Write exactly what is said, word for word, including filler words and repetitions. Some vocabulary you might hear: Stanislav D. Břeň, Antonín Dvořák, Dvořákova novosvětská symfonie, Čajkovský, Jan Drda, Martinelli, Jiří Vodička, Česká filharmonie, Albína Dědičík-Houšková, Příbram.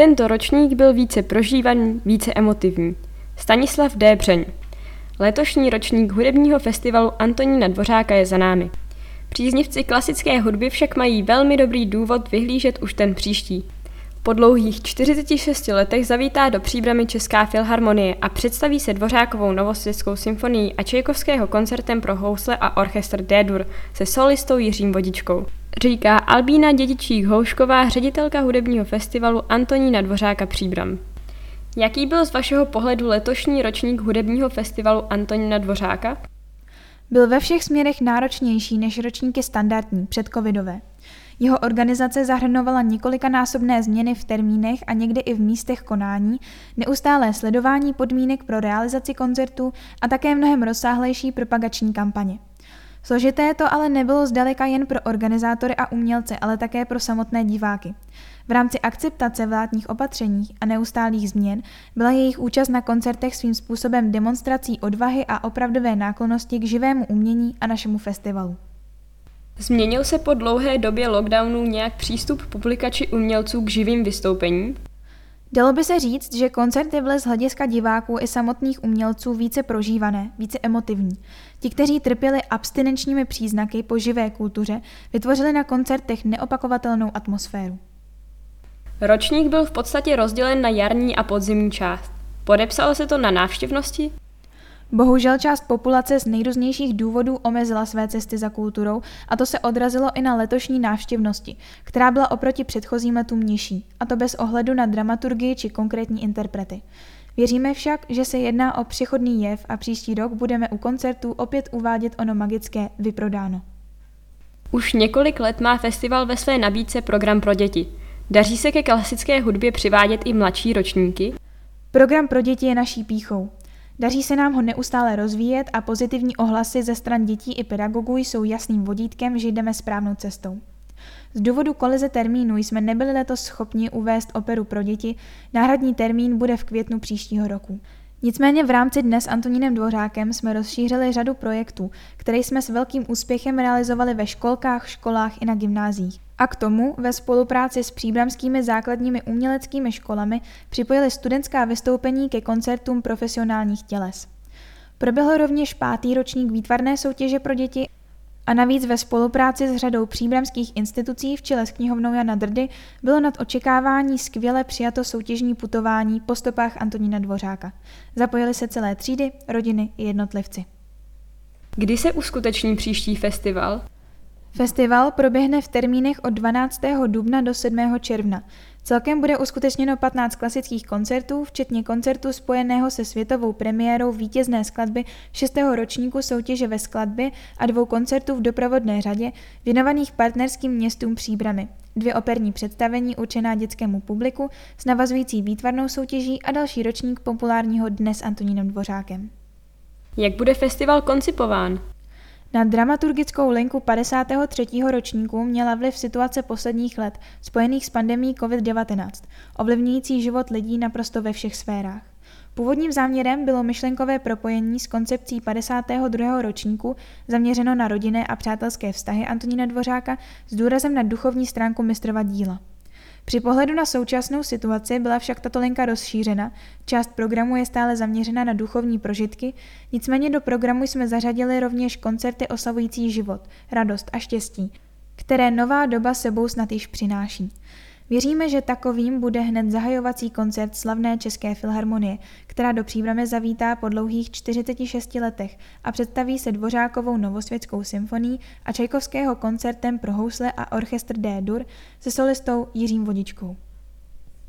Tento ročník byl více prožívaný, více emotivní. Stanislav D. Břeň. Letošní ročník hudebního festivalu Antonína Dvořáka je za námi. Příznivci klasické hudby však mají velmi dobrý důvod vyhlížet už ten příští. Po dlouhých čtyřiceti šesti letech zavítá do Příbrami Česká filharmonie a představí se Dvořákovou novosvětskou symfonií a Čajkovského koncertem pro housle a orchestr D-dur se solistou Jiřím Vodičkou. Říká Albína Dědičík-Houšková, ředitelka hudebního festivalu Antonína Dvořáka Příbram. Jaký byl z vašeho pohledu letošní ročník hudebního festivalu Antonína Dvořáka? Byl ve všech směrech náročnější než ročníky standardní, předcovidové. Jeho organizace zahrnovala několikanásobné změny v termínech a někdy i v místech konání, neustálé sledování podmínek pro realizaci koncertů a také mnohem rozsáhlejší propagační kampaně. Složité to ale nebylo zdaleka jen pro organizátory a umělce, ale také pro samotné diváky. V rámci akceptace vládních opatření a neustálých změn byla jejich účast na koncertech svým způsobem demonstrací odvahy a opravdové náklonnosti k živému umění a našemu festivalu. Změnil se po dlouhé době lockdownu nějak přístup publika či umělců k živým vystoupením? Dalo by se říct, že koncerty byly z hlediska diváků i samotných umělců více prožívané, více emotivní. Ti, kteří trpěli abstinenčními příznaky po živé kultuře, vytvořili na koncertech neopakovatelnou atmosféru. Ročník byl v podstatě rozdělen na jarní a podzimní část. Podepsalo se to na návštěvnosti? Bohužel část populace z nejrůznějších důvodů omezila své cesty za kulturou a to se odrazilo i na letošní návštěvnosti, která byla oproti předchozím letům nižší, a to bez ohledu na dramaturgii či konkrétní interprety. Věříme však, že se jedná o přechodný jev a příští rok budeme u koncertů opět uvádět ono magické vyprodáno. Už několik let má festival ve své nabídce program pro děti. Daří se ke klasické hudbě přivádět i mladší ročníky? Program pro děti je naší pýchou. Daří se nám ho neustále rozvíjet a pozitivní ohlasy ze stran dětí i pedagogů jsou jasným vodítkem, že jdeme správnou cestou. Z důvodu kolize termínu jsme nebyli letos schopni uvést operu pro děti, náhradní termín bude v květnu příštího roku. Nicméně v rámci Dne s Antonínem Dvořákem jsme rozšířili řadu projektů, které jsme s velkým úspěchem realizovali ve školkách, školách i na gymnáziích. A k tomu ve spolupráci s příbramskými základními uměleckými školami připojili studentská vystoupení ke koncertům profesionálních těles. Proběhl rovněž pátý ročník výtvarné soutěže pro děti a navíc ve spolupráci s řadou příbramských institucí v čele s knihovnou Jana Drdy bylo nad očekávání skvěle přijato soutěžní putování po stopách Antonína Dvořáka. Zapojili se celé třídy, rodiny i jednotlivci. Kdy se uskuteční příští festival? Festival proběhne v termínech od dvanáctého dubna do sedmého června. Celkem bude uskutečněno patnáct klasických koncertů, včetně koncertu spojeného se světovou premiérou vítězné skladby šestého ročníku soutěže ve skladbě a dvou koncertů v doprovodné řadě věnovaných partnerským městům Příbramy, dvě operní představení určená dětskému publiku s navazující výtvarnou soutěží a další ročník populárního Dne s Antonínem Dvořákem. Jak bude festival koncipován? Na dramaturgickou linku padesátého třetího ročníku měla vliv situace posledních let, spojených s pandemií covid devatenáct, ovlivňující život lidí naprosto ve všech sférách. Původním záměrem bylo myšlenkové propojení s koncepcí padesátého druhého ročníku zaměřeno na rodinné a přátelské vztahy Antonína Dvořáka s důrazem na duchovní stránku mistrova díla. Při pohledu na současnou situaci byla však tato linka rozšířena, část programu je stále zaměřena na duchovní prožitky, nicméně do programu jsme zařadili rovněž koncerty oslavující život, radost a štěstí, které nová doba sebou snad již přináší. Věříme, že takovým bude hned zahajovací koncert slavné České filharmonie, která do Příbramy zavítá po dlouhých čtyřiceti šesti letech a představí se Dvořákovou novosvětskou symfonií a Čajkovského koncertem pro housle a orchestr D-dur se solistou Jiřím Vodičkou.